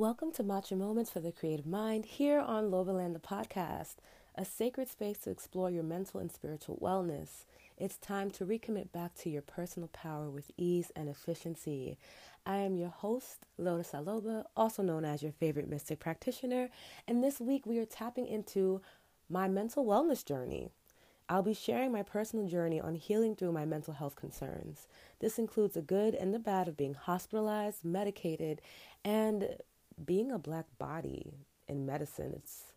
Welcome to Macha Moments for the Creative Mind here on Loba Land, the podcast, a sacred space to explore your mental and spiritual wellness. It's time to recommit back to your personal power with ease and efficiency. I am your host, Lotus Saloba, also known as your favorite mystic practitioner, and this week we are tapping into my mental wellness journey. I'll be sharing my personal journey on healing through my mental health concerns. This includes the good and the bad of being hospitalized, medicated, and being a Black body in medicine. It's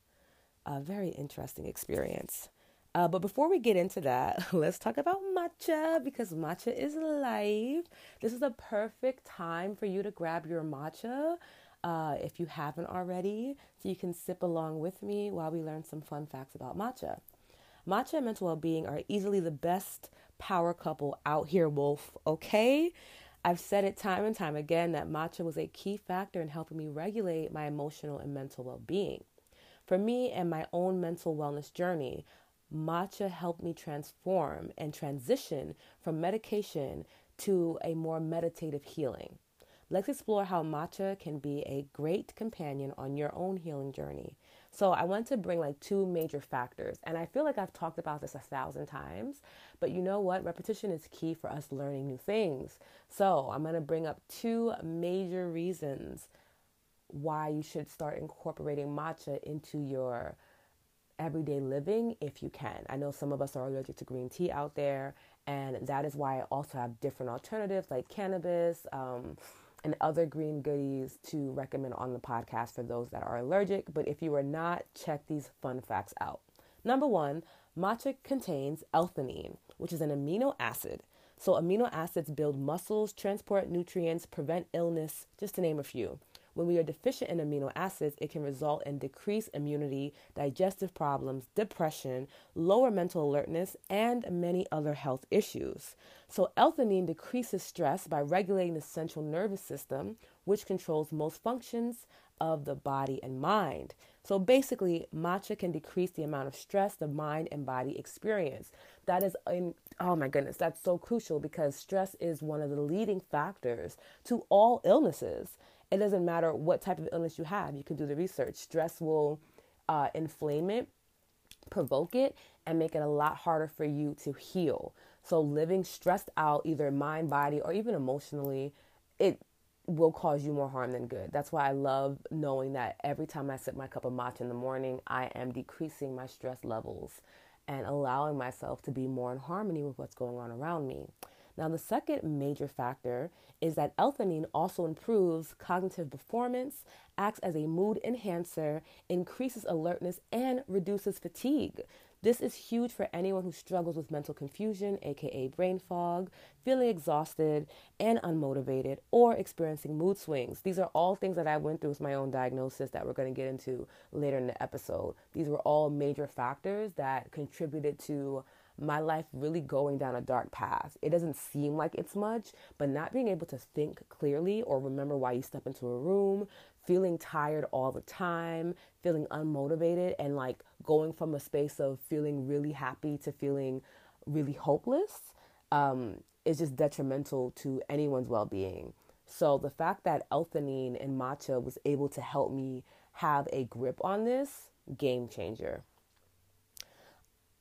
a very interesting experience. But before we get into that, let's talk about matcha, because matcha is life. This is a perfect time for you to grab your matcha if you haven't already, so you can sip along with me while we learn some fun facts about matcha. Matcha and mental well-being are easily the best power couple out here, Wolf, okay? I've said it time and time again that matcha was a key factor in helping me regulate my emotional and mental well-being. For me and my own mental wellness journey, matcha helped me transform and transition from medication to a more meditative healing. Let's explore how matcha can be a great companion on your own healing journey. So I want to bring two major factors, and I feel like I've talked about this 1,000 times, but you know what? Repetition is key for us learning new things. So I'm going to bring up two major reasons why you should start incorporating matcha into your everyday living if you can. I know some of us are allergic to green tea out there, and that is why I also have different alternatives like cannabis, and other green goodies to recommend on the podcast for those that are allergic. But if you are not, check these fun facts out. Number one, matcha contains L-theanine, which is an amino acid. So amino acids build muscles, transport nutrients, prevent illness, just to name a few. When we are deficient in amino acids, it can result in decreased immunity, digestive problems, depression, lower mental alertness, and many other health issues. So L-theanine decreases stress by regulating the central nervous system, which controls most functions of the body and mind. So basically, matcha can decrease the amount of stress the mind and body experience. That is, oh my goodness, that's so crucial, because stress is one of the leading factors to all illnesses. It doesn't matter what type of illness you have. You can do the research. Stress will inflame it, provoke it, and make it a lot harder for you to heal. So living stressed out, either mind, body, or even emotionally, it will cause you more harm than good. That's why I love knowing that every time I sip my cup of matcha in the morning, I am decreasing my stress levels and allowing myself to be more in harmony with what's going on around me. Now, the second major factor is that L-theanine also improves cognitive performance, acts as a mood enhancer, increases alertness, and reduces fatigue. This is huge for anyone who struggles with mental confusion, aka brain fog, feeling exhausted and unmotivated, or experiencing mood swings. These are all things that I went through with my own diagnosis that we're going to get into later in the episode. These were all major factors that contributed to my life really going down a dark path. It doesn't seem like it's much, but not being able to think clearly or remember why you step into a room, feeling tired all the time, feeling unmotivated, and going from a space of feeling really happy to feeling really hopeless is just detrimental to anyone's well-being. So the fact that L-theanine and matcha was able to help me have a grip on this, game changer.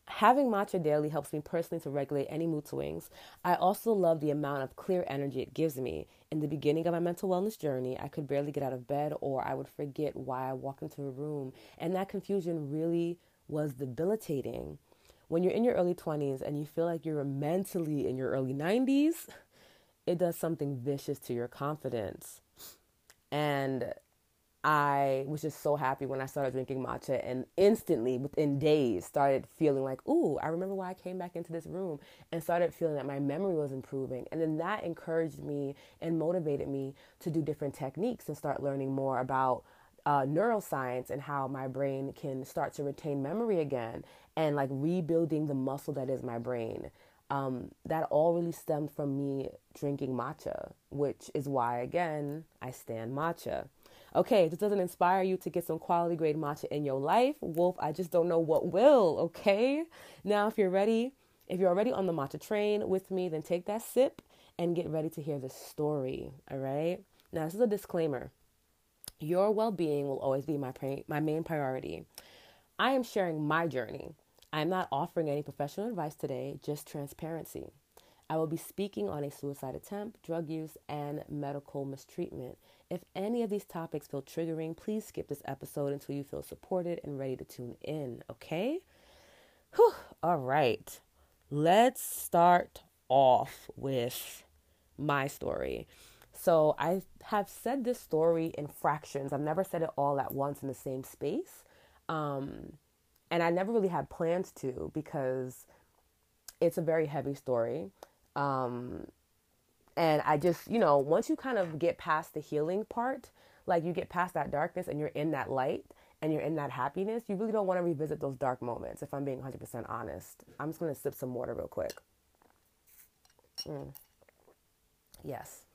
Having matcha daily helps me personally to regulate any mood swings. I also love the amount of clear energy it gives me. In the beginning of my mental wellness journey, I could barely get out of bed, or I would forget why I walked into a room. And that confusion really was debilitating. When you're in your early 20s and you feel like you're mentally in your early 90s, it does something vicious to your confidence. And I was just so happy when I started drinking matcha, and instantly, within days, started feeling ooh, I remember why I came back into this room, and started feeling that my memory was improving. And then that encouraged me and motivated me to do different techniques and start learning more about neuroscience and how my brain can start to retain memory again, and rebuilding the muscle that is my brain. That all really stemmed from me drinking matcha, which is why, again, I stand matcha. Okay, if this doesn't inspire you to get some quality grade matcha in your life, Wolf, I just don't know what will, okay? Now, if you're ready, if you're already on the matcha train with me, then take that sip and get ready to hear the story, all right? Now, this is a disclaimer. Your well-being will always be my main priority. I am sharing my journey. I am not offering any professional advice today, just transparency. I will be speaking on a suicide attempt, drug use, and medical mistreatment. If any of these topics feel triggering, please skip this episode until you feel supported and ready to tune in, okay? Whew, all right. Let's start off with my story. So I have said this story in fractions. I've never said it all at once in the same space. And I never really had plans to, because it's a very heavy story. And I just, you know, once you kind of get past the healing part, like you get past that darkness and you're in that light and you're in that happiness, you really don't want to revisit those dark moments, if I'm being 100% honest. I'm just going to sip some water real quick. Yes.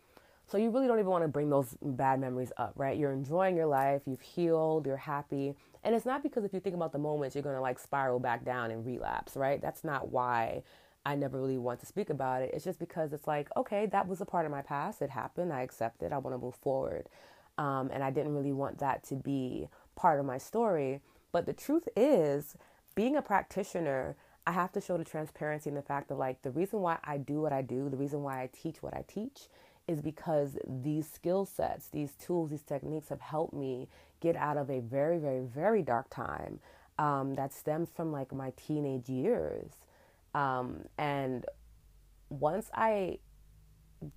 So you really don't even want to bring those bad memories up, right? You're enjoying your life, you've healed, you're happy. And it's not because if you think about the moments, you're going to like spiral back down and relapse, right? That's not why I never really want to speak about it. It's just because it's like, okay, that was a part of my past. It happened. I accept it. I want to move forward. And I didn't really want that to be part of my story. But the truth is, being a practitioner, I have to show the transparency and the fact that like the reason why I do what I do, the reason why I teach what I teach is because these skill sets, these tools, these techniques have helped me get out of a very, very, very dark time that stems from like my teenage years. And once I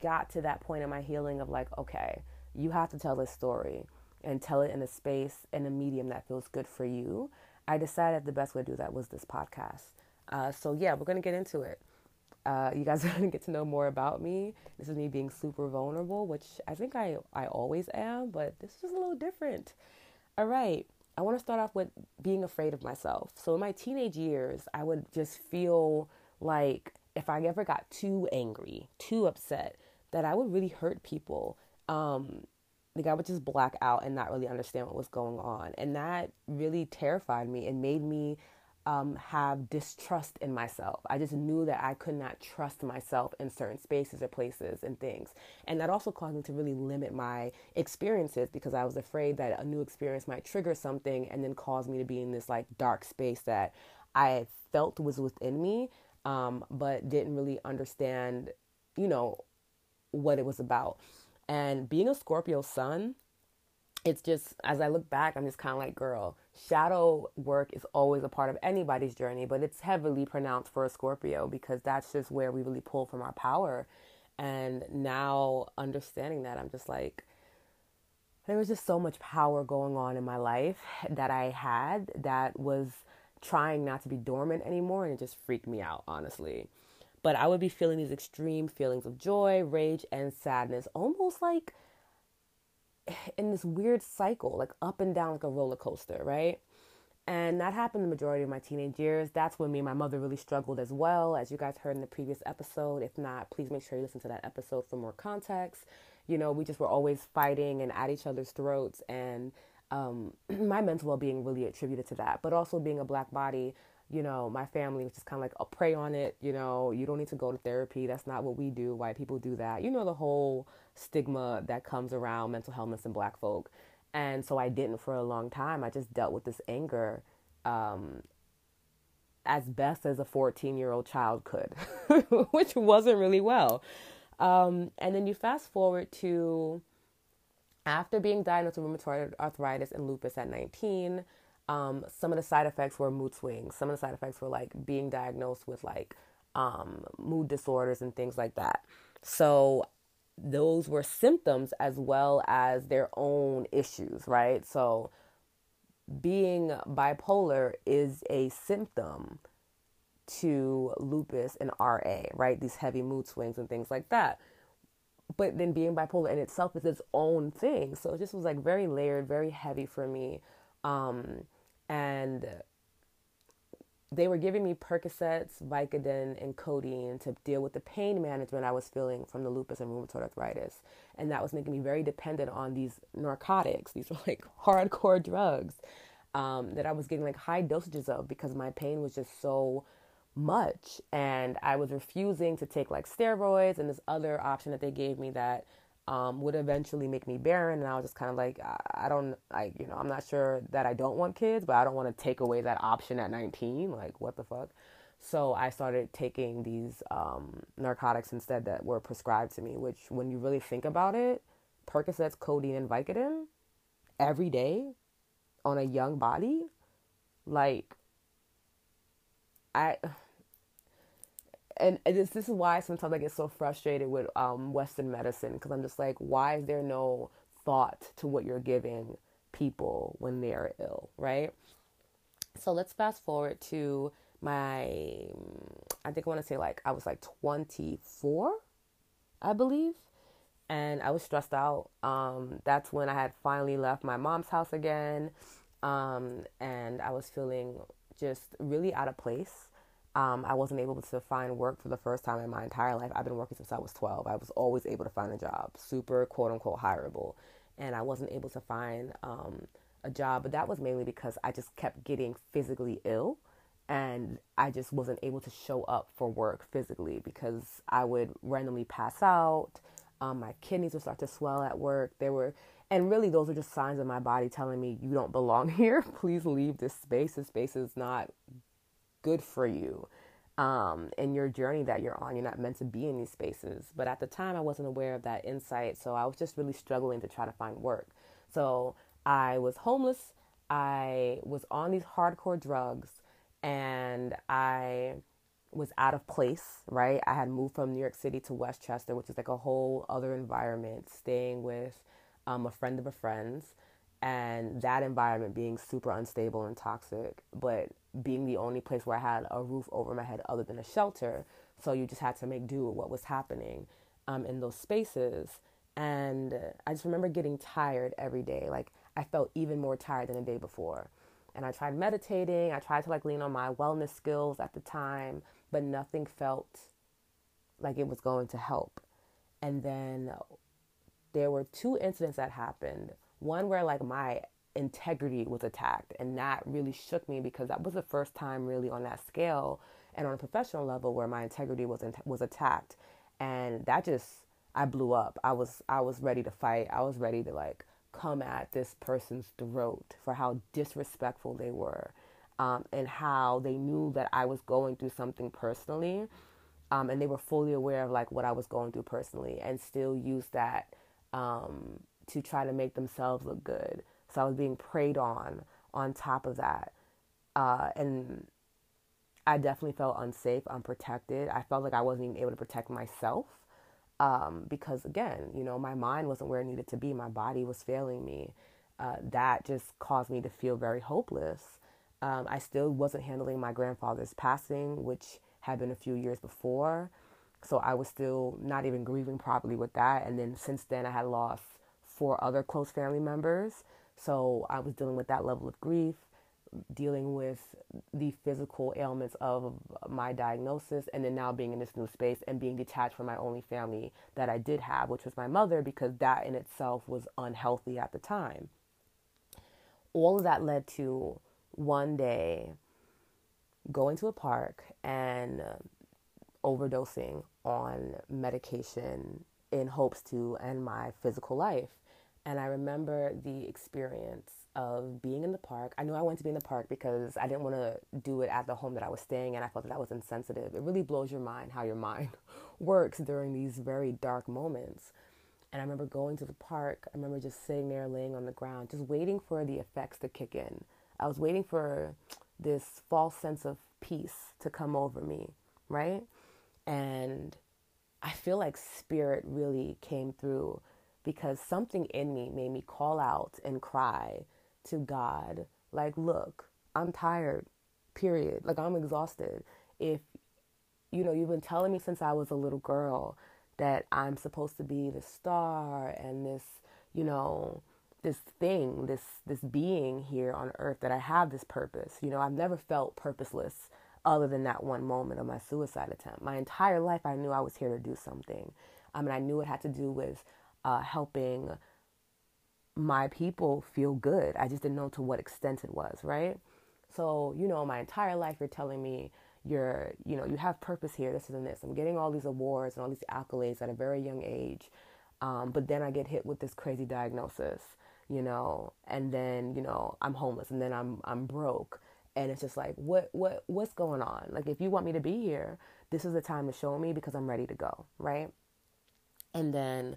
got to that point in my healing of like, okay, you have to tell this story and tell it in a space and a medium that feels good for you, I decided the best way to do that was this podcast. So yeah, we're going to get into it. You guys are going to get to know more about me. This is me being super vulnerable, which I think I always am, but this is just a little different. All right. I want to start off with being afraid of myself. So in my teenage years, I would just feel like if I ever got too angry, too upset, that I would really hurt people. Like I would just black out and not really understand what was going on. And that really terrified me and made me have distrust in myself. I just knew that I could not trust myself in certain spaces or places and things. And that also caused me to really limit my experiences because I was afraid that a new experience might trigger something and then cause me to be in this like dark space that I felt was within me, but didn't really understand, you know, what it was about. And being a Scorpio sun, it's just, as I look back, I'm just kind of like, girl, shadow work is always a part of anybody's journey, but it's heavily pronounced for a Scorpio because that's just where we really pull from our power. And now understanding that, I'm just like, there was just so much power going on in my life that I had that was trying not to be dormant anymore. And it just freaked me out, honestly. But I would be feeling these extreme feelings of joy, rage, and sadness, almost like in this weird cycle, like up and down like a roller coaster, right? And that happened the majority of my teenage years. That's when me and my mother really struggled as well, as you guys heard in the previous episode. If not, please make sure you listen to that episode for more context. You know, we just were always fighting and at each other's throats, and my mental well-being really attributed to that. But also being a Black body, you know, my family was just kind of like, oh, prey on it. You know, you don't need to go to therapy. That's not what we do. White people do that. You know, the whole stigma that comes around mental illness and Black folk. And so I didn't for a long time. I just dealt with this anger as best as a 14-year-old child could, which wasn't really well. And then you fast forward to after being diagnosed with rheumatoid arthritis and lupus at 19, some of the side effects were mood swings. Some of the side effects were like being diagnosed with like mood disorders and things like that. So those were symptoms as well as their own issues, right? So being bipolar is a symptom to lupus and RA, right? These heavy mood swings and things like that. But then being bipolar in itself is its own thing. So it just was like very layered, very heavy for me. And they were giving me Percocets, Vicodin, and codeine to deal with the pain management I was feeling from the lupus and rheumatoid arthritis. And that was making me very dependent on these narcotics. These were like hardcore drugs that I was getting like high dosages of because my pain was just so much. And I was refusing to take like steroids and this other option that they gave me that would eventually make me barren. And I was just kind of like, I'm not sure that I don't want kids, but I don't want to take away that option at 19. Like, what the fuck? So I started taking these narcotics instead that were prescribed to me, which when you really think about it, Percocets, codeine, and Vicodin every day on a young body, like, this is why sometimes I get so frustrated with Western medicine, because I'm just like, why is there no thought to what you're giving people when they're ill, right? So let's fast forward to I was like 24, I believe, and I was stressed out. That's when I had finally left my mom's house again, and I was feeling just really out of place. I wasn't able to find work for the first time in my entire life. I've been working since I was 12. I was always able to find a job, super quote-unquote hireable, and I wasn't able to find a job, but that was mainly because I just kept getting physically ill, and I just wasn't able to show up for work physically because I would randomly pass out. My kidneys would start to swell at work. And really those are just signs of my body telling me, you don't belong here. Please leave this space. This space is not good for you. And your journey that you're on, you're not meant to be in these spaces. But at the time, I wasn't aware of that insight. So I was just really struggling to try to find work. So I was homeless. I was on these hardcore drugs. And I was out of place, right? I had moved from New York City to Westchester, which is like a whole other environment, staying with a friend of a friend's, and that environment being super unstable and toxic, but being the only place where I had a roof over my head other than a shelter. So you just had to make do with what was happening in those spaces. And I just remember getting tired every day. Like, I felt even more tired than the day before. And I tried meditating. I tried to lean on my wellness skills at the time, but nothing felt like it was going to help. And then there were two incidents that happened. One where my integrity was attacked, and that really shook me because that was the first time really on that scale and on a professional level where my integrity was attacked. And that I blew up. I was ready to fight. I was ready to come at this person's throat for how disrespectful they were, and how they knew that I was going through something personally, and they were fully aware of what I was going through personally, and still used that to try to make themselves look good. So I was being preyed on top of that, and I definitely felt unsafe, unprotected. I felt like I wasn't even able to protect myself. Because again, my mind wasn't where it needed to be. My body was failing me. That just caused me to feel very hopeless. I still wasn't handling my grandfather's passing, which had been a few years before. So I was still not even grieving properly with that. And then since then, I had lost 4 other close family members. So I was dealing with that level of grief, dealing with the physical ailments of my diagnosis, and then now being in this new space and being detached from my only family that I did have, which was my mother, because that in itself was unhealthy at the time. All of that led to one day going to a park and overdosing on medication in hopes to end my physical life. And I remember the experience of being in the park. I knew I wanted to be in the park because I didn't want to do it at the home that I was staying in. I felt that was insensitive. It really blows your mind how your mind works during these very dark moments. And I remember going to the park. I remember just sitting there, laying on the ground, just waiting for the effects to kick in. I was waiting for this false sense of peace to come over me, right? And I feel like spirit really came through, because something in me made me call out and cry to God, look, I'm tired, period. I'm exhausted. If, you've been telling me since I was a little girl that I'm supposed to be this star and this, this thing, this being here on earth, that I have this purpose. I've never felt purposeless other than that one moment of my suicide attempt. My entire life, I knew I was here to do something. I knew it had to do with helping my people feel good. I just didn't know to what extent it was, right? So, my entire life you're telling me you have purpose here, this and this. I'm getting all these awards and all these accolades at a very young age. But then I get hit with this crazy diagnosis, you know, and then, you know, I'm homeless and then I'm broke. And it's just like, what's going on? Like, if you want me to be here, this is the time to show me because I'm ready to go. Right. And then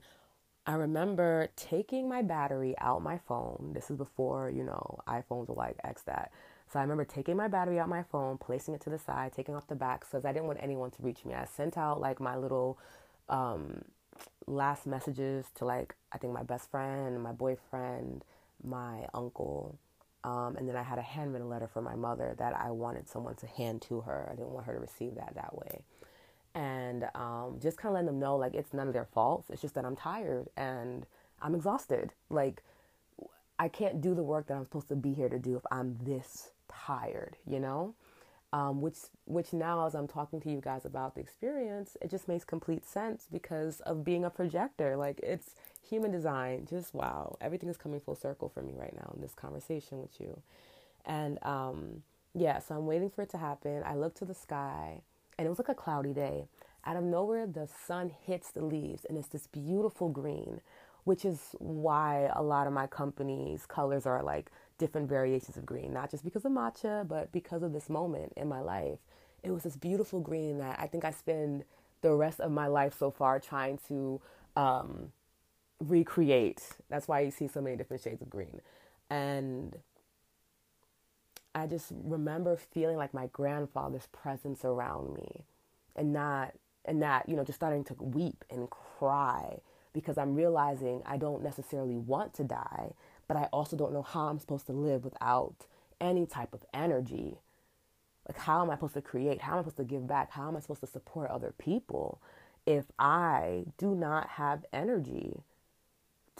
I remember taking my battery out my phone. This is before, you know, iPhones were like X that. So I remember taking my battery out my phone, placing it to the side, taking off the back, because I didn't want anyone to reach me. I sent out like my little last messages to like, I think my best friend, my boyfriend, my uncle. And then I had a handwritten letter from my mother that I wanted someone to hand to her. I didn't want her to receive that way. And just kind of letting them know, like, it's none of their faults. It's just that I'm tired and I'm exhausted. Like, I can't do the work that I'm supposed to be here to do if I'm this tired, you know? Which now, as I'm talking to you guys about the experience, it just makes complete sense because of being a projector. Like, it's human design. Just, wow. Everything is coming full circle for me right now in this conversation with you. And, yeah, so I'm waiting for it to happen. I look to the sky, and it was like a cloudy day. Out of nowhere, the sun hits the leaves, and it's this beautiful green, which is why a lot of my company's colors are like different variations of green, not just because of matcha, but because of this moment in my life. It was this beautiful green that I think I spend the rest of my life so far trying to recreate. That's why you see so many different shades of green. And I just remember feeling like my grandfather's presence around me and not, you know, just starting to weep and cry because I'm realizing I don't necessarily want to die, but I also don't know how I'm supposed to live without any type of energy. Like, how am I supposed to create? How am I supposed to give back? How am I supposed to support other people if I do not have energy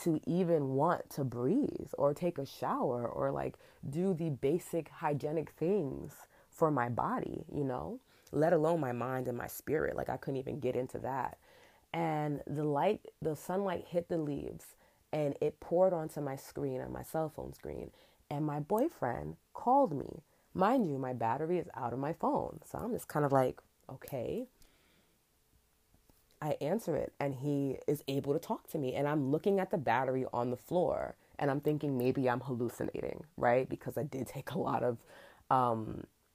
to even want to breathe or take a shower or like do the basic hygienic things for my body, you know, let alone my mind and my spirit? Like, I couldn't even get into that. And the sunlight hit the leaves and it poured onto my screen, on my cell phone screen. And my boyfriend called me. Mind you, my battery is out of my phone. So I'm just kind of like, okay. I answer it and he is able to talk to me, and I'm looking at the battery on the floor and I'm thinking maybe I'm hallucinating, right? Because I did take a lot of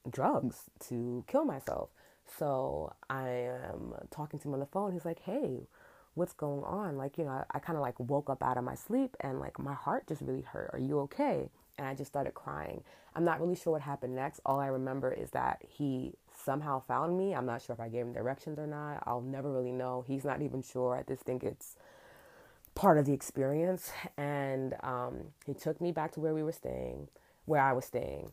drugs to kill myself. So I am talking to him on the phone. He's like, hey, what's going on? Like, you know, I kind of like woke up out of my sleep and like my heart just really hurt. Are you okay? And I just started crying. I'm not really sure what happened next. All I remember is that he somehow found me. I'm not sure if I gave him directions or not. I'll never really know. He's not even sure. I just think it's part of the experience. And he took me back to where I was staying.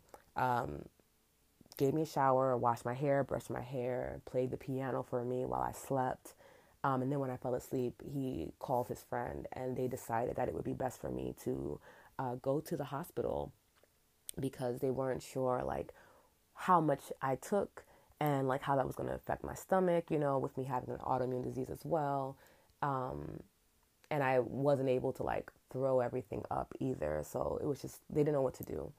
Gave me a shower, washed my hair, brushed my hair, played the piano for me while I slept. And then when I fell asleep, he called his friend and they decided that it would be best for me to go to the hospital because they weren't sure like how much I took and like how that was going to affect my stomach, you know, with me having an autoimmune disease as well. And I wasn't able to like throw everything up either. So it was just, they didn't know what to do.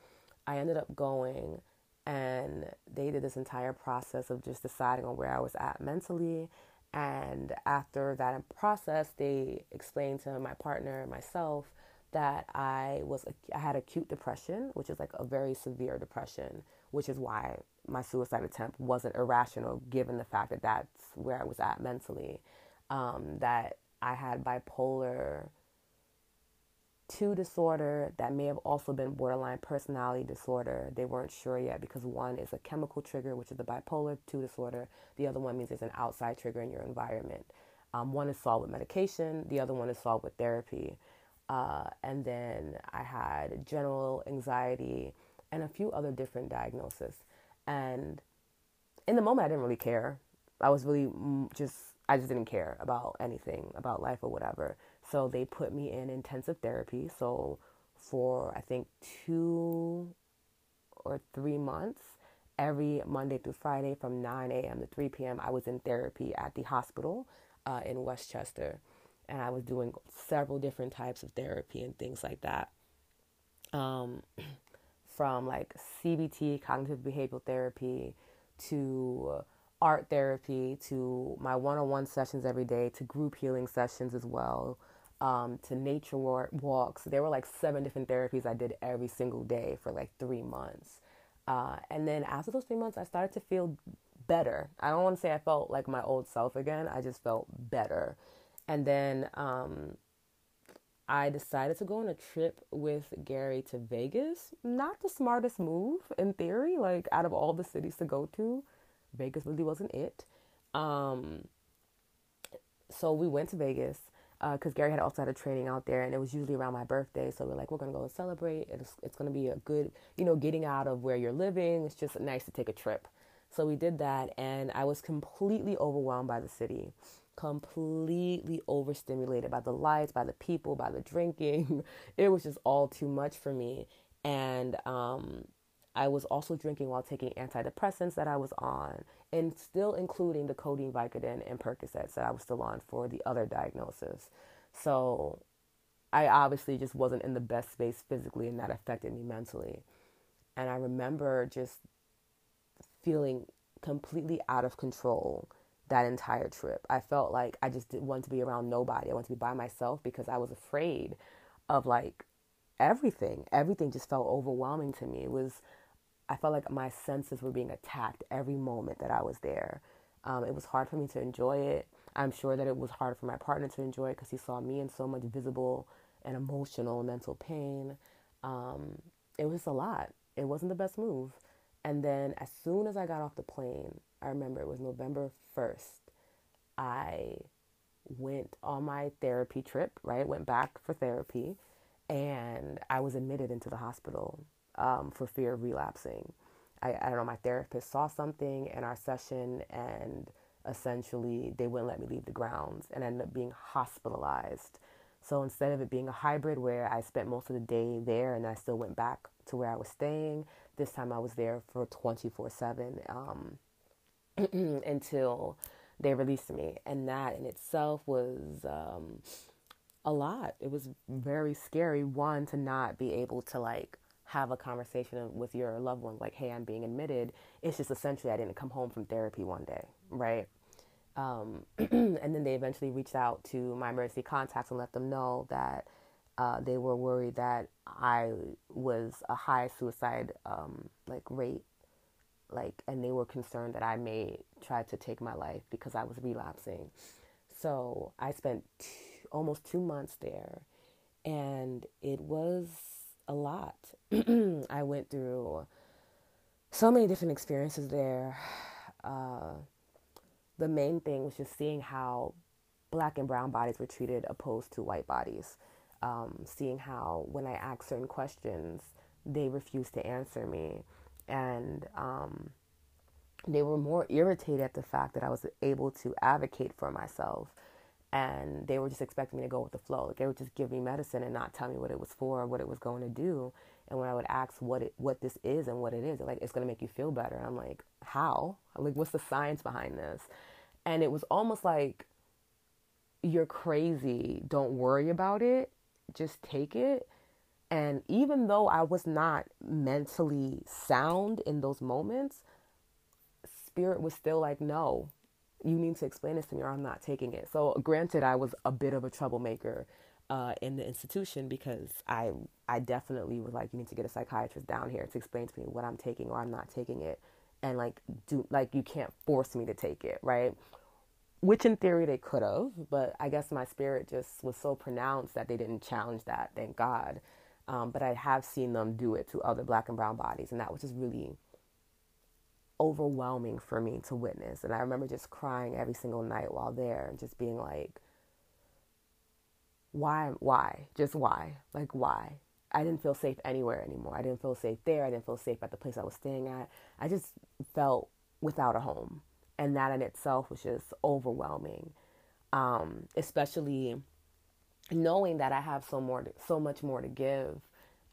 I ended up going and they did this entire process of just deciding on where I was at mentally. And after that process, they explained to my partner and myself that I had acute depression, which is like a very severe depression, which is why my suicide attempt wasn't irrational, given the fact that that's where I was at mentally, that I had bipolar 2 disorder that may have also been borderline personality disorder. They weren't sure yet because one is a chemical trigger, which is the bipolar 2 disorder. The other one means there's an outside trigger in your environment. One is solved with medication. The other one is solved with therapy. And then I had general anxiety and a few other different diagnoses. And in the moment, I didn't really care. I was really I just didn't care about anything, about life or whatever. So they put me in intensive therapy. So for, I think, 2 or 3 months, every Monday through Friday from 9 a.m. to 3 p.m., I was in therapy at the hospital in Westchester. And I was doing several different types of therapy and things like that. From like CBT, cognitive behavioral therapy, to art therapy, to my one-on-one sessions every day, to group healing sessions as well, to nature walks. There were like 7 different therapies I did every single day for like 3 months. And then after those 3 months, I started to feel better. I don't want to say I felt like my old self again. I just felt better. And then I decided to go on a trip with Gary to Vegas. Not the smartest move in theory, like out of all the cities to go to, Vegas really wasn't it. So we went to Vegas because Gary had also had a training out there, and it was usually around my birthday. So we're like, we're going to go and celebrate. It's going to be a good, getting out of where you're living. It's just nice to take a trip. So we did that, and I was completely overwhelmed by the city, completely overstimulated by the lights, by the people, by the drinking. It was just all too much for me. And I was also drinking while taking antidepressants that I was on, and still including the codeine, Vicodin, and Percocets that I was still on for the other diagnosis. So I obviously just wasn't in the best space physically, and that affected me mentally. And I remember just feeling completely out of control that entire trip. I felt like I just didn't want to be around nobody. I wanted to be by myself because I was afraid of like everything. Everything just felt overwhelming to me. I felt like my senses were being attacked every moment that I was there. It was hard for me to enjoy it. I'm sure that it was hard for my partner to enjoy it because he saw me in so much visible and emotional mental pain. It was just a lot. It wasn't the best move. And then as soon as I got off the plane, I remember it was November 1st, I went on my therapy trip, right? Went back for therapy, and I was admitted into the hospital for fear of relapsing. I don't know, my therapist saw something in our session, and essentially they wouldn't let me leave the grounds, and I ended up being hospitalized. So instead of it being a hybrid where I spent most of the day there and I still went back to where I was staying, this time I was there for 24/7 until they released me. And that in itself was a lot. It was very scary, one, to not be able to like have a conversation with your loved ones, like, hey, I'm being admitted. It's just essentially I didn't come home from therapy one day, right? And then they eventually reached out to my emergency contacts and let them know that they were worried that I was a high suicide rate, and they were concerned that I may try to take my life because I was relapsing. So I spent almost 2 months there, and it was a lot. I went through so many different experiences there. The main thing was just seeing how Black and brown bodies were treated opposed to white bodies. Seeing how when I asked certain questions, they refused to answer me. And they were more irritated at the fact that I was able to advocate for myself. And they were just expecting me to go with the flow. Like, they would just give me medicine and not tell me what it was for or what it was going to do. And when I would ask what this is and what it is, like, it's going to make you feel better. I'm like, how? Like, what's the science behind this? And it was almost like, you're crazy. Don't worry about it. Just take it. And even though I was not mentally sound in those moments, spirit was still like, no, you need to explain this to me or I'm not taking it. So granted, I was a bit of a troublemaker in the institution because I definitely was like, you need to get a psychiatrist down here to explain to me what I'm taking or I'm not taking it. And you can't force me to take it, right? Which in theory they could have, but I guess my spirit just was so pronounced that they didn't challenge that, thank God. But I have seen them do it to other Black and brown bodies, and that was just really overwhelming for me to witness. And I remember just crying every single night while there and just being like, why, just why? Like, why? I didn't feel safe anywhere anymore. I didn't feel safe there. I didn't feel safe at the place I was staying at. I just felt without a home. And that in itself was just overwhelming, especially knowing that I have so much more to give,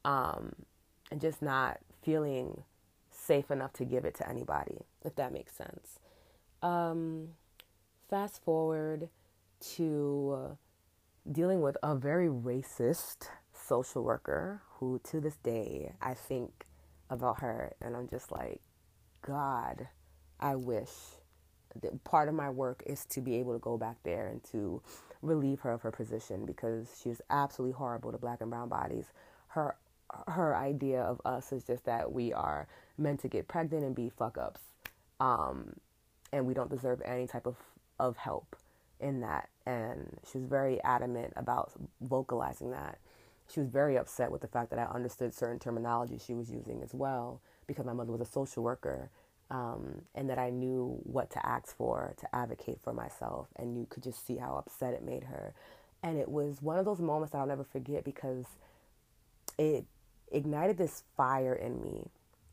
and just not feeling safe enough to give it to anybody, if that makes sense. Fast forward to dealing with a very racist social worker who, to this day, I think about her and I'm just like, God, I wish. Part of my work is to be able to go back there and to relieve her of her position, because she was absolutely horrible to black and brown bodies. Her idea of us is just that we are meant to get pregnant and be fuck-ups. And we don't deserve any type of help in that. And she was very adamant about vocalizing that. She was very upset with the fact that I understood certain terminology she was using as well, because my mother was a social worker, and that I knew what to ask for, to advocate for myself. And you could just see how upset it made her. And it was one of those moments that I'll never forget, because it ignited this fire in me.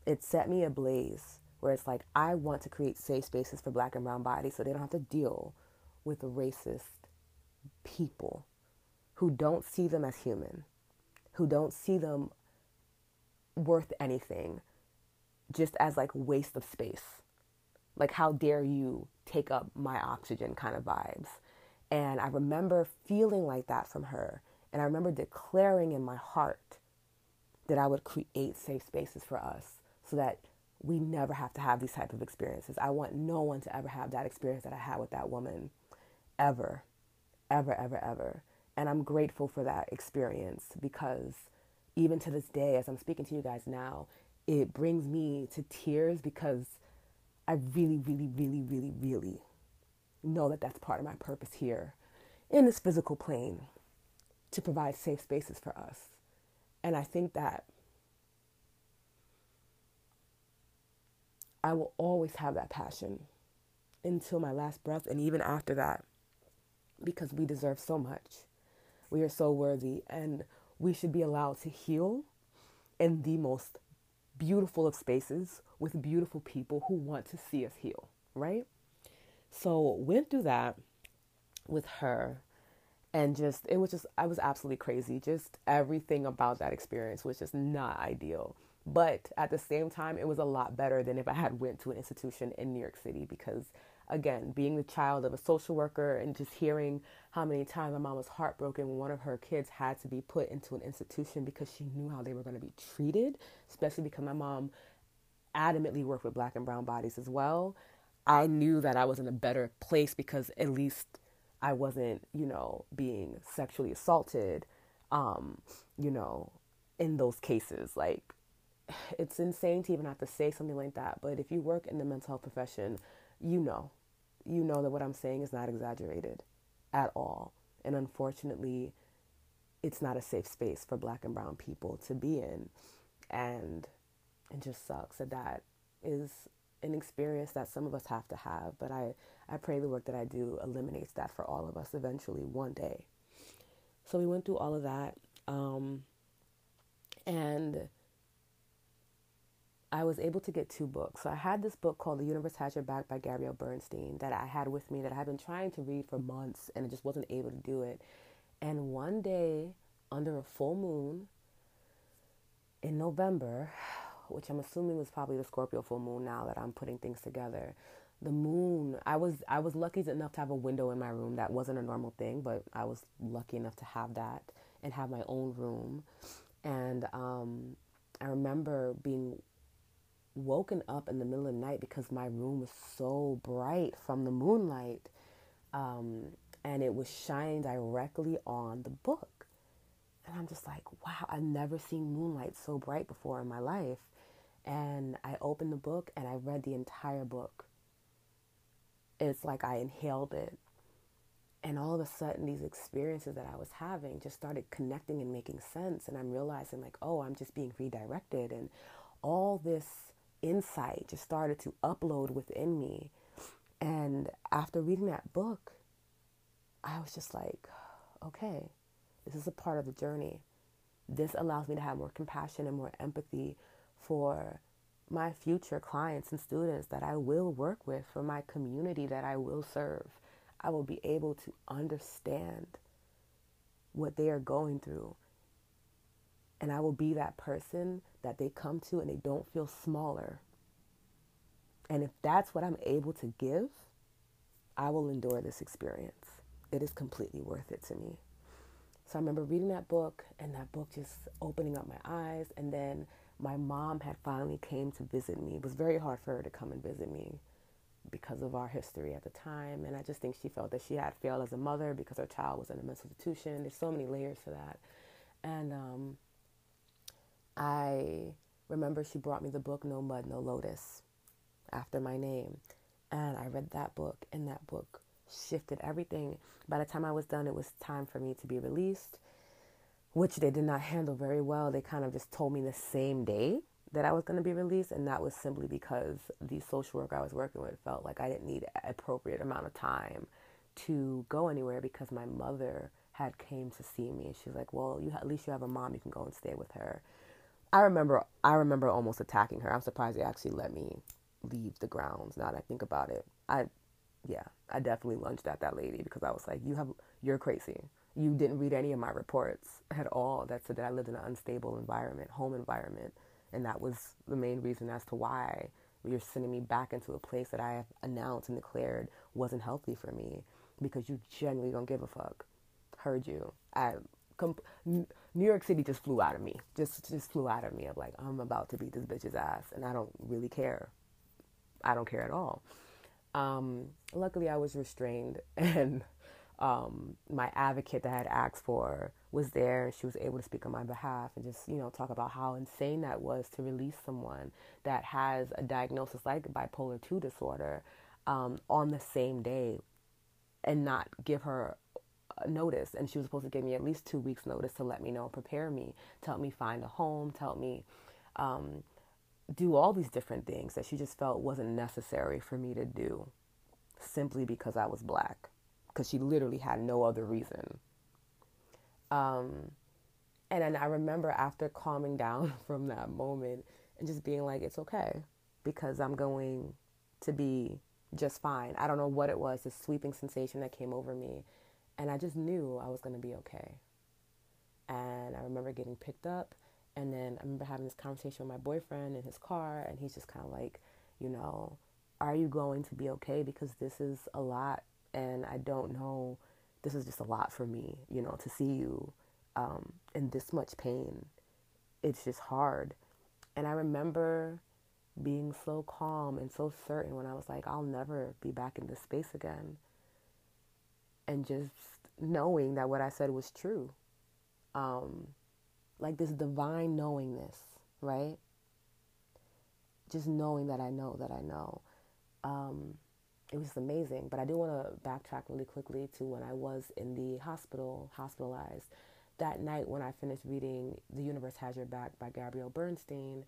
It set me ablaze, where it's like, I want to create safe spaces for black and brown bodies so they don't have to deal with racist people who don't see them as human, who don't see them worth anything, just as like waste of space. Like, how dare you take up my oxygen kind of vibes. And I remember feeling like that from her. And I remember declaring in my heart that I would create safe spaces for us so that we never have to have these type of experiences. I want no one to ever have that experience that I had with that woman, ever, ever, ever, ever. And I'm grateful for that experience, because even to this day, as I'm speaking to you guys now, it brings me to tears, because I really, really, really, really, really know that that's part of my purpose here in this physical plane, to provide safe spaces for us. And I think that I will always have that passion until my last breath, and even after that, because we deserve so much. We are so worthy, and we should be allowed to heal in the most beautiful of spaces with beautiful people who want to see us heal, right? So went through that with her, and I was absolutely crazy. Just everything about that experience was just not ideal. But at the same time, it was a lot better than if I had went to an institution in New York City, because, again, being the child of a social worker and just hearing how many times my mom was heartbroken when one of her kids had to be put into an institution because she knew how they were going to be treated, especially because my mom adamantly worked with black and brown bodies as well. I knew that I was in a better place because at least I wasn't, being sexually assaulted, in those cases. Like, it's insane to even have to say something like that. But if you work in the mental health profession, you know that what I'm saying is not exaggerated at all. And unfortunately, it's not a safe space for black and brown people to be in. And it just sucks that is an experience that some of us have to have. But I pray the work that I do eliminates that for all of us eventually, one day. So we went through all of that. And I was able to get 2 books. So I had this book called The Universe Has Your Back by Gabrielle Bernstein that I had with me, that I had been trying to read for months, and I just wasn't able to do it. And one day, under a full moon in November, which I'm assuming was probably the Scorpio full moon now that I'm putting things together, the moon, I was lucky enough to have a window in my room. That wasn't a normal thing, but I was lucky enough to have that and have my own room. And I remember being woken up in the middle of the night because my room was so bright from the moonlight, and it was shining directly on the book. And I'm just like, wow, I've never seen moonlight so bright before in my life. And I opened the book and I read the entire book. It's like I inhaled it. And all of a sudden, these experiences that I was having just started connecting and making sense. And I'm realizing, like, oh, I'm just being redirected. And all this insight just started to upload within me. And after reading that book, I was just like, okay, this is a part of the journey. This allows me to have more compassion and more empathy for my future clients and students that I will work with, for my community that I will serve. I will be able to understand what they are going through. And I will be that person that they come to and they don't feel smaller. And if that's what I'm able to give, I will endure this experience. It is completely worth it to me. So I remember reading that book, and that book just opening up my eyes. And then my mom had finally came to visit me. It was very hard for her to come and visit me. because of our history at the time. And I just think she felt that she had failed as a mother because her child was in a mental institution. There's so many layers to that. And I remember she brought me the book No Mud, No Lotus, after my name. And I read that book, and that book shifted everything. By the time I was done, it was time for me to be released, which they did not handle very well. They kind of just told me the same day that I was going to be released, and that was simply because the social worker I was working with felt like I didn't need an appropriate amount of time to go anywhere because my mother had came to see me, and she's like, well, you at least you have a mom, you can go and stay with her. I remember almost attacking her. I'm surprised they actually let me leave the grounds, now that I think about it. I definitely lunged at that lady because I was like, you're crazy. You didn't read any of my reports at all that said that I lived in an unstable environment, home environment. And that was the main reason as to why you're sending me back into a place that I have announced and declared wasn't healthy for me, because you genuinely don't give a fuck. Heard you. New York City just flew out of me. Just flew out of me. I'm like, I'm about to beat this bitch's ass, and I don't really care. I don't care at all. Luckily, I was restrained, and my advocate that I had asked for was there, and she was able to speak on my behalf and just, talk about how insane that was to release someone that has a diagnosis like bipolar 2 disorder on the same day and not give her notice. And she was supposed to give me at least 2 weeks notice to let me know, prepare me, to help me find a home, to help me do all these different things that she just felt wasn't necessary for me to do simply because I was Black, because she literally had no other reason. And then I remember after calming down from that moment and just being like, it's okay, because I'm going to be just fine. I don't know what it was, this sweeping sensation that came over me. And I just knew I was going to be okay. And I remember getting picked up. And then I remember having this conversation with my boyfriend in his car. And he's just kind of like, are you going to be okay? Because this is a lot. And I don't know. This is just a lot for me, to see you in this much pain. It's just hard. And I remember being so calm and so certain when I was like, I'll never be back in this space again. And just knowing that what I said was true. Like this divine knowingness, right? Just knowing that I know that I know. It was amazing, but I do want to backtrack really quickly to when I was in the hospitalized. That night when I finished reading The Universe Has Your Back by Gabrielle Bernstein,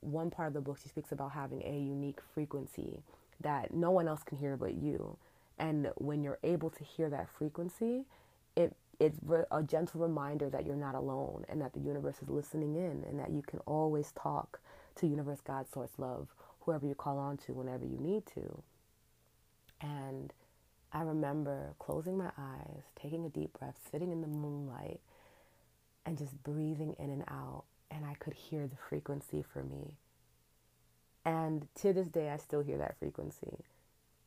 one part of the book, she speaks about having a unique frequency that no one else can hear but you. And when you're able to hear that frequency, it's a gentle reminder that you're not alone and that the universe is listening in and that you can always talk to universe, God, source, love, whoever you call on to whenever you need to. And I remember closing my eyes, taking a deep breath, sitting in the moonlight, and just breathing in and out. And I could hear the frequency for me. And to this day, I still hear that frequency.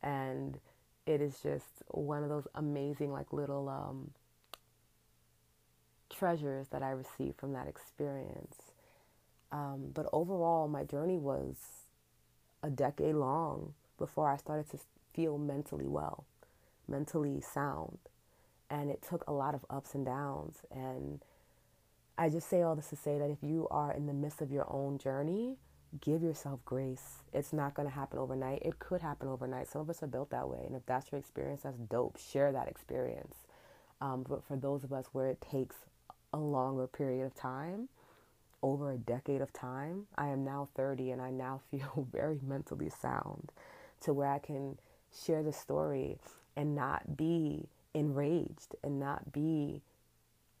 And it is just one of those amazing, little treasures that I received from that experience. But overall, my journey was a decade long before I started to feel mentally well, mentally sound. And it took a lot of ups and downs. And I just say all this to say that if you are in the midst of your own journey, give yourself grace. It's not going to happen overnight. It could happen overnight. Some of us are built that way. And if that's your experience, that's dope. Share that experience. But for those of us where it takes a longer period of time, over a decade of time, I am now 30 and I now feel very mentally sound to where I can share the story and not be enraged and not be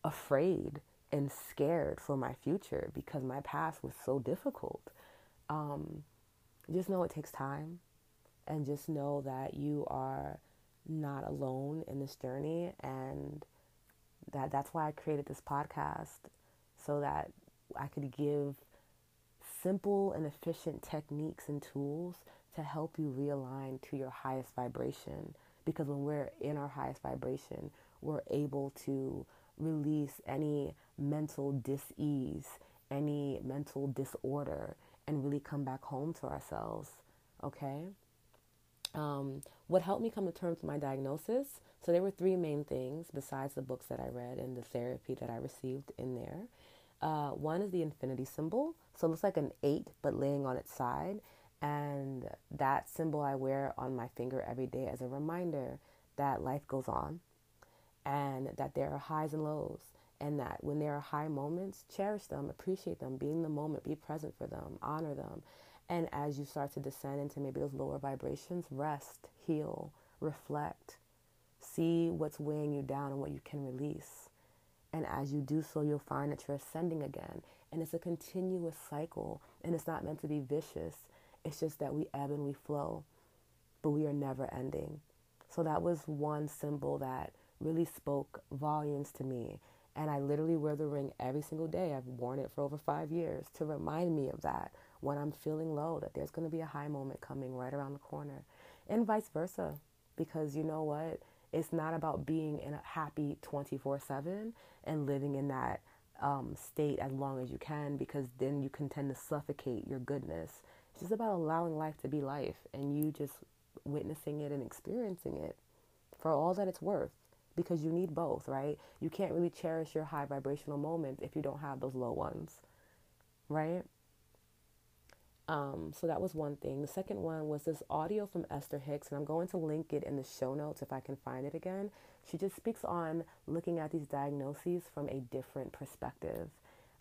afraid and scared for my future because my past was so difficult. Just know it takes time, and just know that you are not alone in this journey, and that's why I created this podcast, so that I could give simple and efficient techniques and tools to help you realign to your highest vibration. Because when we're in our highest vibration, we're able to release any mental dis-ease, any mental disorder, and really come back home to ourselves, okay? What helped me come to terms with my diagnosis, so there were three main things besides the books that I read and the therapy that I received in there. One is the infinity symbol. So it looks like an 8, but laying on its side. And that symbol I wear on my finger every day as a reminder that life goes on and that there are highs and lows. And that when there are high moments, cherish them, appreciate them, be in the moment, be present for them, honor them. And as you start to descend into maybe those lower vibrations, rest, heal, reflect, see what's weighing you down and what you can release. And as you do so, you'll find that you're ascending again. And it's a continuous cycle, and it's not meant to be vicious. It's just that we ebb and we flow, but we are never ending. So that was one symbol that really spoke volumes to me. And I literally wear the ring every single day. I've worn it for over 5 years to remind me of that when I'm feeling low, that there's going to be a high moment coming right around the corner, and vice versa. Because you know what? It's not about being in a happy 24/7 and living in that state as long as you can, because then you can tend to suffocate your goodness. It's just about allowing life to be life and you just witnessing it and experiencing it for all that it's worth. Because you need both, right? You can't really cherish your high vibrational moments if you don't have those low ones, right? So that was one thing. The second one was this audio from Esther Hicks, and I'm going to link it in the show notes if I can find it again. She just speaks on looking at these diagnoses from a different perspective.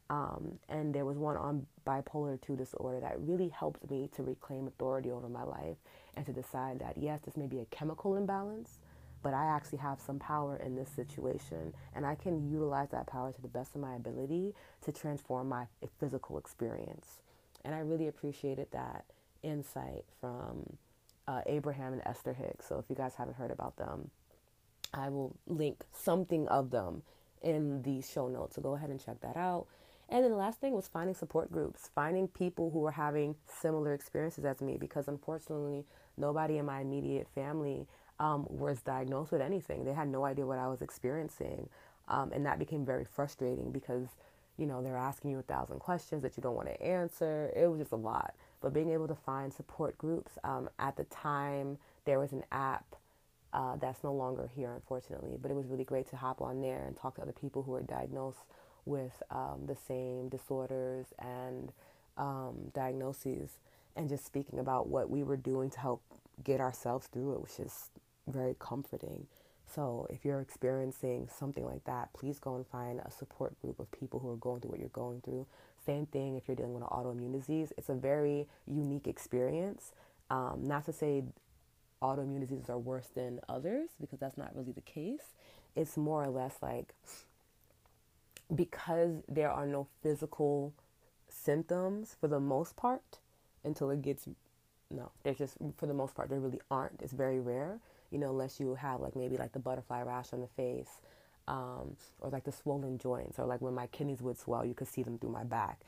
And there was one on bipolar 2 disorder that really helped me to reclaim authority over my life and to decide that, yes, this may be a chemical imbalance, but I actually have some power in this situation, and I can utilize that power to the best of my ability to transform my physical experience. And I really appreciated that insight from Abraham and Esther Hicks. So if you guys haven't heard about them, I will link something of them in the show notes. So go ahead and check that out. And then the last thing was finding support groups, finding people who are having similar experiences as me, because unfortunately, nobody in my immediate family was diagnosed with anything. They had no idea what I was experiencing. And that became very frustrating because, you know, they're asking you 1,000 questions that you don't want to answer. It was just a lot. But being able to find support groups, at the time, there was an app that's no longer here, unfortunately. But it was really great to hop on there and talk to other people who were diagnosed with the same disorders and diagnoses, and just speaking about what we were doing to help get ourselves through it, which is very comforting. So if you're experiencing something like that, please go and find a support group of people who are going through what you're going through. Same thing if you're dealing with an autoimmune disease. It's a very unique experience. Not to say autoimmune diseases are worse than others, because that's not really the case. It's more or less like, because there are no physical symptoms for the most part until it gets... No, there's just, for the most part, there really aren't. It's very rare, you know, unless you have like maybe like the butterfly rash on the face, or like the swollen joints, or like when my kidneys would swell, you could see them through my back.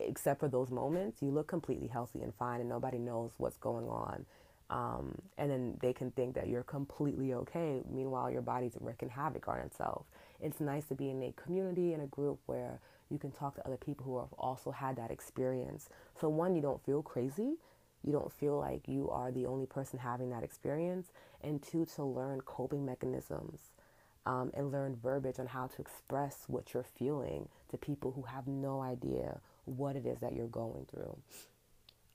Except for those moments, you look completely healthy and fine and nobody knows what's going on. And then they can think that you're completely okay. Meanwhile, your body's wreaking havoc on itself. It's nice to be in a community and a group where you can talk to other people who have also had that experience. So one, you don't feel crazy. You don't feel like you are the only person having that experience. And two, to learn coping mechanisms and learn verbiage on how to express what you're feeling to people who have no idea what it is that you're going through.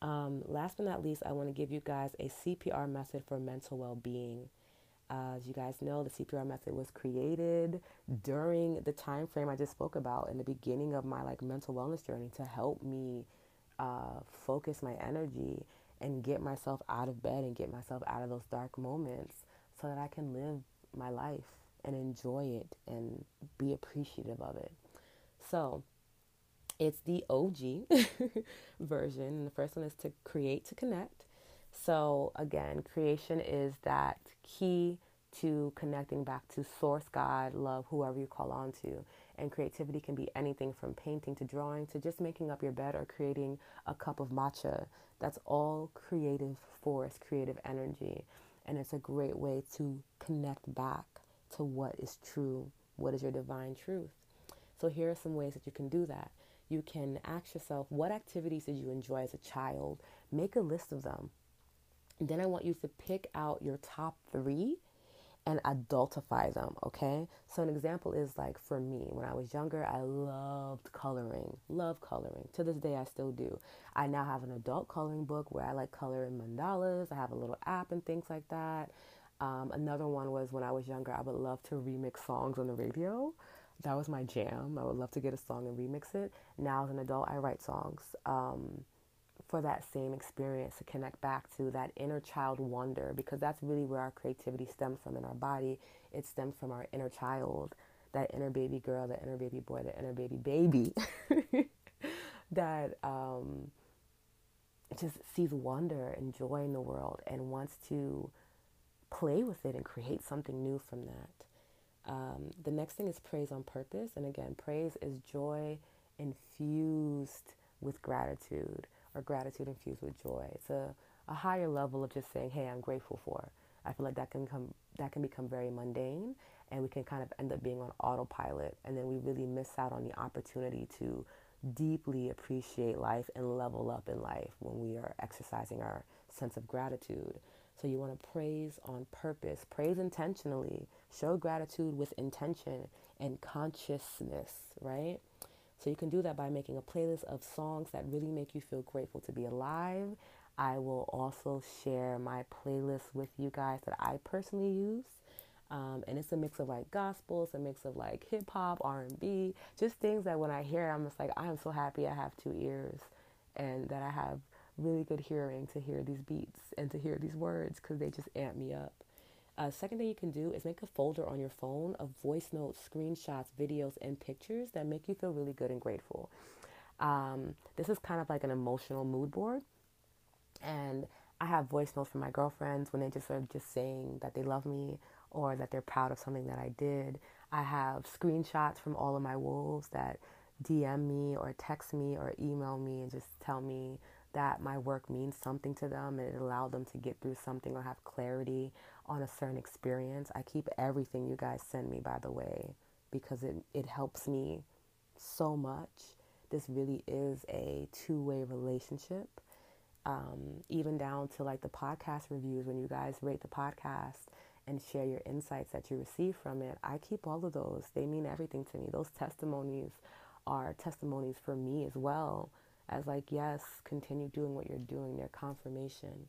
Last but not least, I want to give you guys a CPR method for mental well-being. As you guys know, the CPR method was created during the time frame I just spoke about in the beginning of my like mental wellness journey to help me focus my energy and get myself out of bed and get myself out of those dark moments so that I can live my life and enjoy it and be appreciative of it. So it's the OG version. And the first one is to create to connect. So again, creation is that key to connecting back to source, God, love, whoever you call on to. And creativity can be anything from painting to drawing to just making up your bed or creating a cup of matcha. That's all creative force, creative energy. And it's a great way to connect back to what is true, what is your divine truth. So here are some ways that you can do that. You can ask yourself, what activities did you enjoy as a child? Make a list of them. Then I want you to pick out your top three and adultify them, okay? So an example is, like, for me, when I was younger, I loved coloring. To this day, I still do. I now have an adult coloring book where I, like, color in mandalas. I have a little app and things like that. Another one was when I was younger, I would love to remix songs on the radio. That was my jam. I would love to get a song and remix it. Now as an adult, I write songs for that same experience, to connect back to that inner child wonder, because that's really where our creativity stems from in our body. It stems from our inner child, that inner baby girl, that inner baby boy, that inner baby that just sees wonder and joy in the world and wants to play with it and create something new from that. The next thing is praise on purpose. And again, praise is joy infused with gratitude, or gratitude infused with joy. It's a higher level of just saying, hey, I'm grateful for. I feel like that can become very mundane, and we can kind of end up being on autopilot, and then we really miss out on the opportunity to deeply appreciate life and level up in life when we are exercising our sense of gratitude. So you want to praise on purpose, praise intentionally, show gratitude with intention and consciousness, right? So you can do that by making a playlist of songs that really make you feel grateful to be alive. I will also share my playlist with you guys that I personally use. And it's a mix of, like, gospel, it's a mix of, like, hip hop, R&B, just things that when I hear, I'm just like, I am so happy I have 2 ears and that I have really good hearing to hear these beats and to hear these words, because they just amp me up. Second thing you can do is make a folder on your phone of voice notes, screenshots, videos, and pictures that make you feel really good and grateful. This is kind of like an emotional mood board. And I have voice notes from my girlfriends when they just are just saying that they love me or that they're proud of something that I did. I have screenshots from all of my wolves that DM me or text me or email me and just tell me that my work means something to them and it allowed them to get through something or have clarity on a certain experience. I keep everything you guys send me, by the way, because it helps me so much. This really is a two-way relationship. Even down to, like, the podcast reviews, when you guys rate the podcast and share your insights that you receive from it, I keep all of those. They mean everything to me. Those testimonies are testimonies for me as well. As, like, yes, continue doing what you're doing, their confirmation.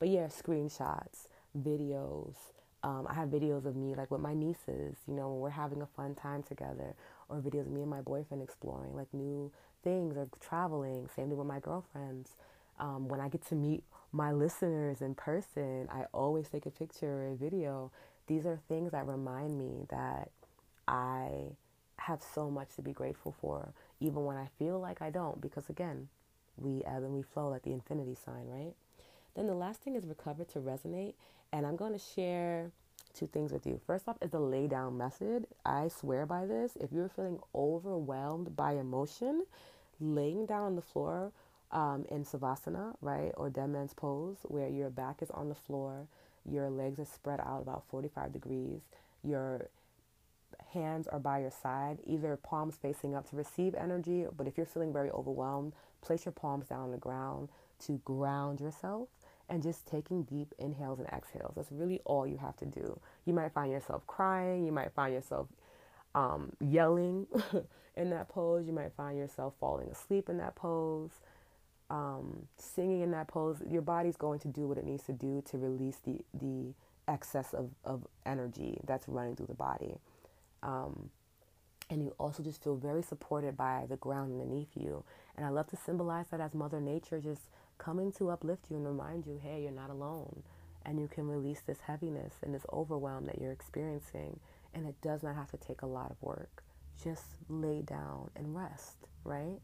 But yeah, screenshots, videos. I have videos of me, like, with my nieces, you know, when we're having a fun time together, or videos of me and my boyfriend exploring, like, new things or traveling. Same thing with my girlfriends. When I get to meet my listeners in person, I always take a picture or a video. These are things that remind me that I have so much to be grateful for, even when I feel like I don't, because, again, we ebb and we flow like the infinity sign, right? Then the last thing is recover to resonate, and I'm going to share 2 things with you. First off is the lay down method. I swear by this. If you're feeling overwhelmed by emotion, laying down on the floor in savasana, right, or dead man's pose, where your back is on the floor, your legs are spread out about 45 degrees, your hands are by your side, either palms facing up to receive energy, but if you're feeling very overwhelmed, place your palms down on the ground to ground yourself, and just taking deep inhales and exhales. That's really all you have to do. You might find yourself crying, you might find yourself yelling in that pose, you might find yourself falling asleep in that pose, singing in that pose. Your body's going to do what it needs to do to release the excess of energy that's running through the body. And you also just feel very supported by the ground beneath you. And I love to symbolize that as Mother Nature just coming to uplift you and remind you, hey, you're not alone. And you can release this heaviness and this overwhelm that you're experiencing. And it does not have to take a lot of work. Just lay down and rest, right?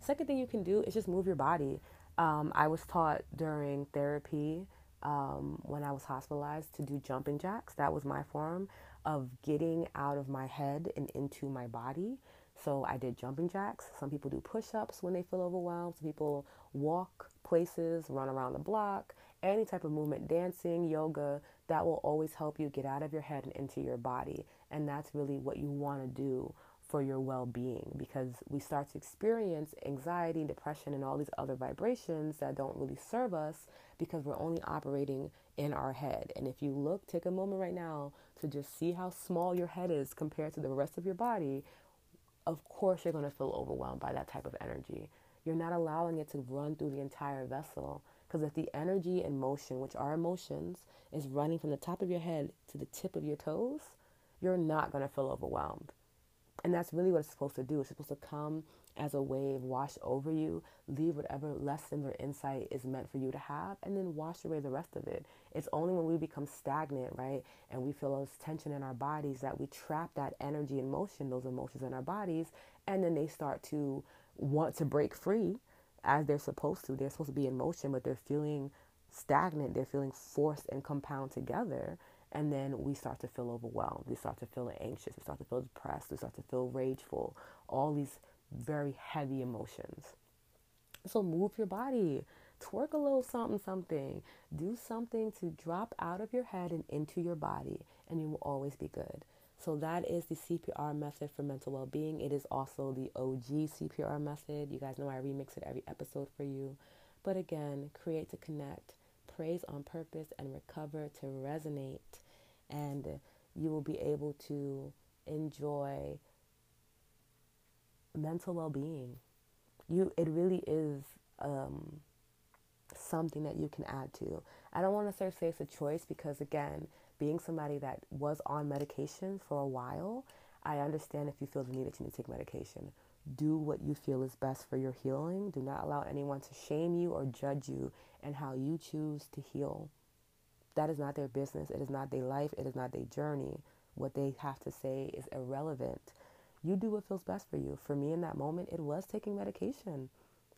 Second thing you can do is just move your body. I was taught during therapy when I was hospitalized to do jumping jacks. That was my form of getting out of my head and into my body. So I did jumping jacks. Some people do push-ups when they feel overwhelmed. Some people walk places, run around the block, any type of movement, dancing, yoga, that will always help you get out of your head and into your body. And that's really what you want to do for your well-being, because we start to experience anxiety and depression and all these other vibrations that don't really serve us because we're only operating in our head. And if you look, take a moment right now to just see how small your head is compared to the rest of your body. Of course, you're going to feel overwhelmed by that type of energy. You're not allowing it to run through the entire vessel, because if the energy and motion, which are emotions, is running from the top of your head to the tip of your toes, you're not going to feel overwhelmed. And that's really what it's supposed to do. It's supposed to come as a wave, wash over you, leave whatever lessons or insight is meant for you to have, and then wash away the rest of it. It's only when we become stagnant, right, and we feel those tension in our bodies that we trap that energy and motion, those emotions in our bodies, and then they start to want to break free as they're supposed to. They're supposed to be in motion, but they're feeling stagnant. They're feeling forced and compound together. And then we start to feel overwhelmed. We start to feel anxious. We start to feel depressed. We start to feel rageful. All these very heavy emotions. So move your body. Twerk a little something, something. Do something to drop out of your head and into your body, and you will always be good. So that is the CPR method for mental well-being. It is also the OG CPR method. You guys know I remix it every episode for you. But again, create to connect, praise on purpose, and recover to resonate. And you will be able to enjoy mental well-being. It really is something that you can add to. I don't want to say it's a choice because, again, being somebody that was on medication for a while, I understand if you feel the need that you need to take medication. Do what you feel is best for your healing. Do not allow anyone to shame you or judge you and how you choose to heal. That is not their business. It is not their life. It is not their journey. What they have to say is irrelevant. You do what feels best for you. For me, in that moment, it was taking medication.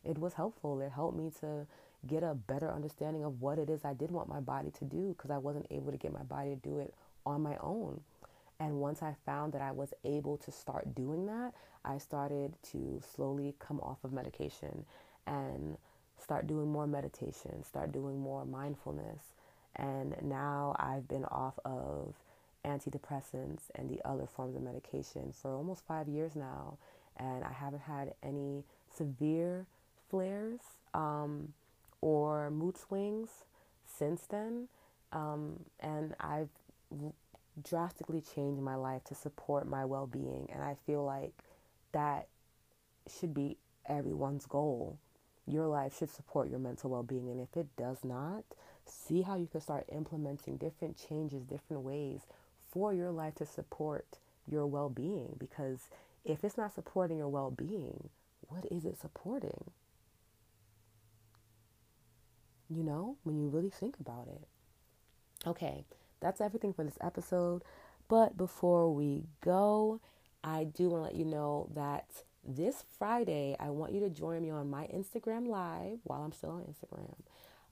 It was helpful. It helped me to get a better understanding of what it is I did want my body to do, because I wasn't able to get my body to do it on my own. And once I found that I was able to start doing that, I started to slowly come off of medication and start doing more meditation, start doing more mindfulness. And now I've been off of antidepressants and the other forms of medication for almost 5 years now. And I haven't had any severe flares or mood swings since then. And I've drastically changed my life to support my well-being, and I feel like that should be everyone's goal. Your life should support your mental well-being, and if it does not, see how you can start implementing different changes, different ways for your life to support your well-being, because if it's not supporting your well-being, what is it supporting? You know, when you really think about it. Okay, that's everything for this episode. But before we go, I do want to let you know that this Friday, I want you to join me on my Instagram Live, while I'm still on Instagram,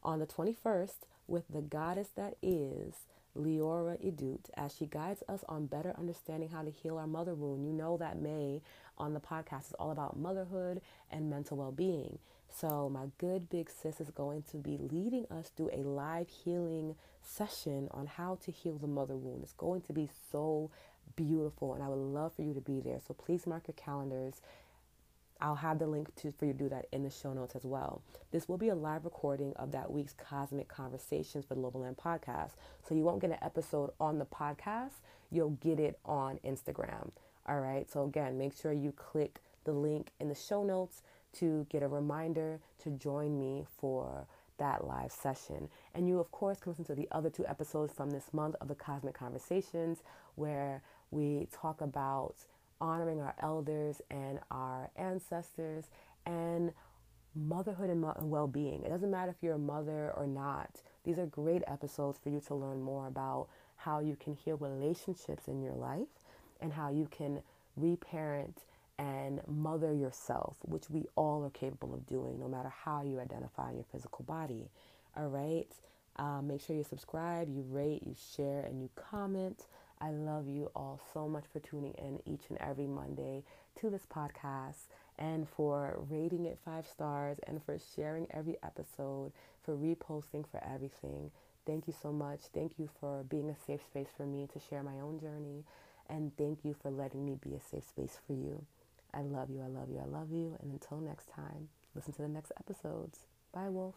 on the 21st with the goddess that is Leora Edut, as she guides us on better understanding how to heal our mother wound. You know that May on the podcast is all about motherhood and mental well-being. So my good big sis is going to be leading us through a live healing session on how to heal the mother wound. It's going to be so beautiful, and I would love for you to be there. So please mark your calendars. I'll have the link for you to do that in the show notes as well. This will be a live recording of that week's Cosmic Conversations for the Loba Land podcast. So you won't get an episode on the podcast. You'll get it on Instagram. All right. So again, make sure you click the link in the show notes to get a reminder to join me for that live session. And you, of course, can listen to the other two episodes from this month of the Cosmic Conversations, where we talk about honoring our elders and our ancestors and motherhood and well-being. It doesn't matter if you're a mother or not. These are great episodes for you to learn more about how you can heal relationships in your life and how you can reparent and mother yourself, which we all are capable of doing, no matter how you identify in your physical body. All right. Make sure you subscribe, you rate, you share, and you comment. I love you all so much for tuning in each and every Monday to this podcast, and for rating it 5 stars, and for sharing every episode, for reposting, for everything. Thank you so much. Thank you for being a safe space for me to share my own journey. And thank you for letting me be a safe space for you. I love you, I love you, I love you. And until next time, listen to the next episodes. Bye, Wolf.